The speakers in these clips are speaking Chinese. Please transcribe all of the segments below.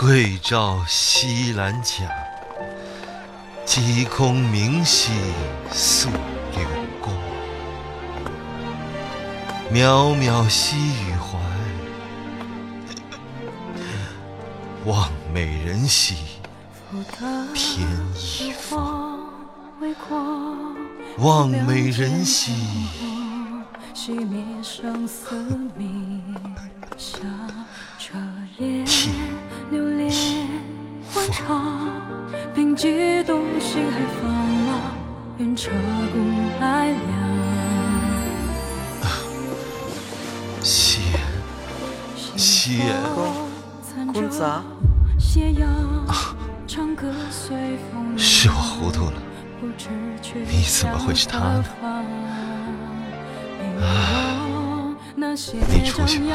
桂棹西兰桨，击空明兮溯柳公。渺渺兮予怀，望美人兮天一方。望美人兮凭借东西还放浪，愿彻骨来凉。谢坤杂，是我糊涂了，你怎么会是他呢？你出去吧。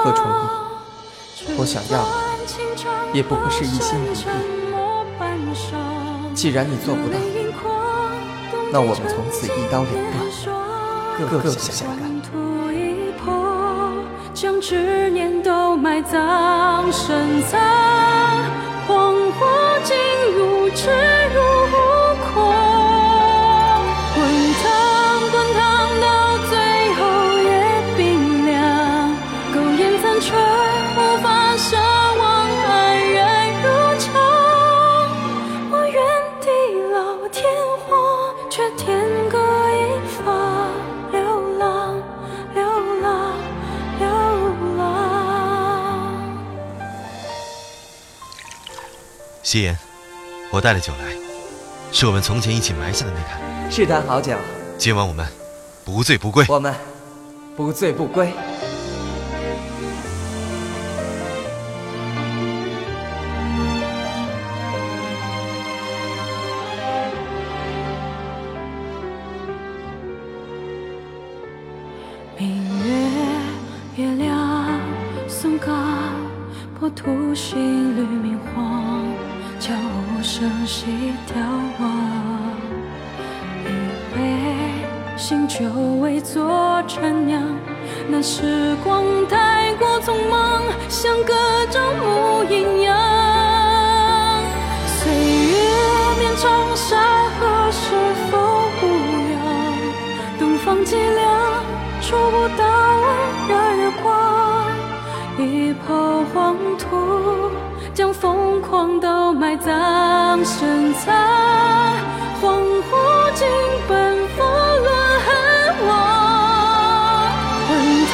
何崇义，我想要的也不过是一心一意。既然你做不到，那我们从此一刀两断，各相干。将执念都埋葬深藏，恍惚竟如痴如空。滚烫到最后也冰凉，苟延残喘，无法奢望安然如常。我原地老天荒，却天各一方。夕颜，我带了酒来，是我们从前一起埋下的那坛。是坛好酒，今晚我们不醉不归。明月月亮松冈，破土新绿明黄。悄无声息眺望，一杯新酒为作缠酿。那时光太过匆忙，像个朝暮阴阳。岁月绵长，沙河是否无恙？东方寂寥，触不到温热光。一抔黄土，将疯狂都埋葬深藏。恍惚竟奔赴沦汉王，滚烫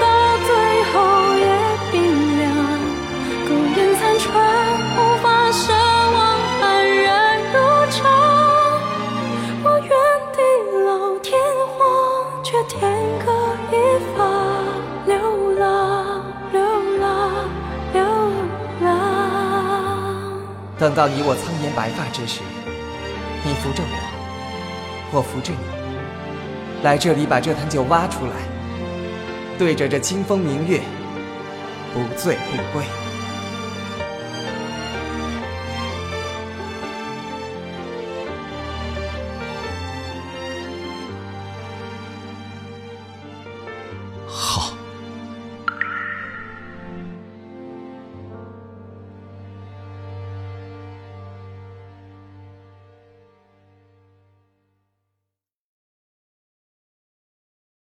到最后也冰凉，苟延残喘，无法奢望安然如常。我原地老天荒，却天各一方。等到你我苍颜白发之时，你扶着我，我扶着你，来这里把这坛酒挖出来，对着这清风明月，不醉不归。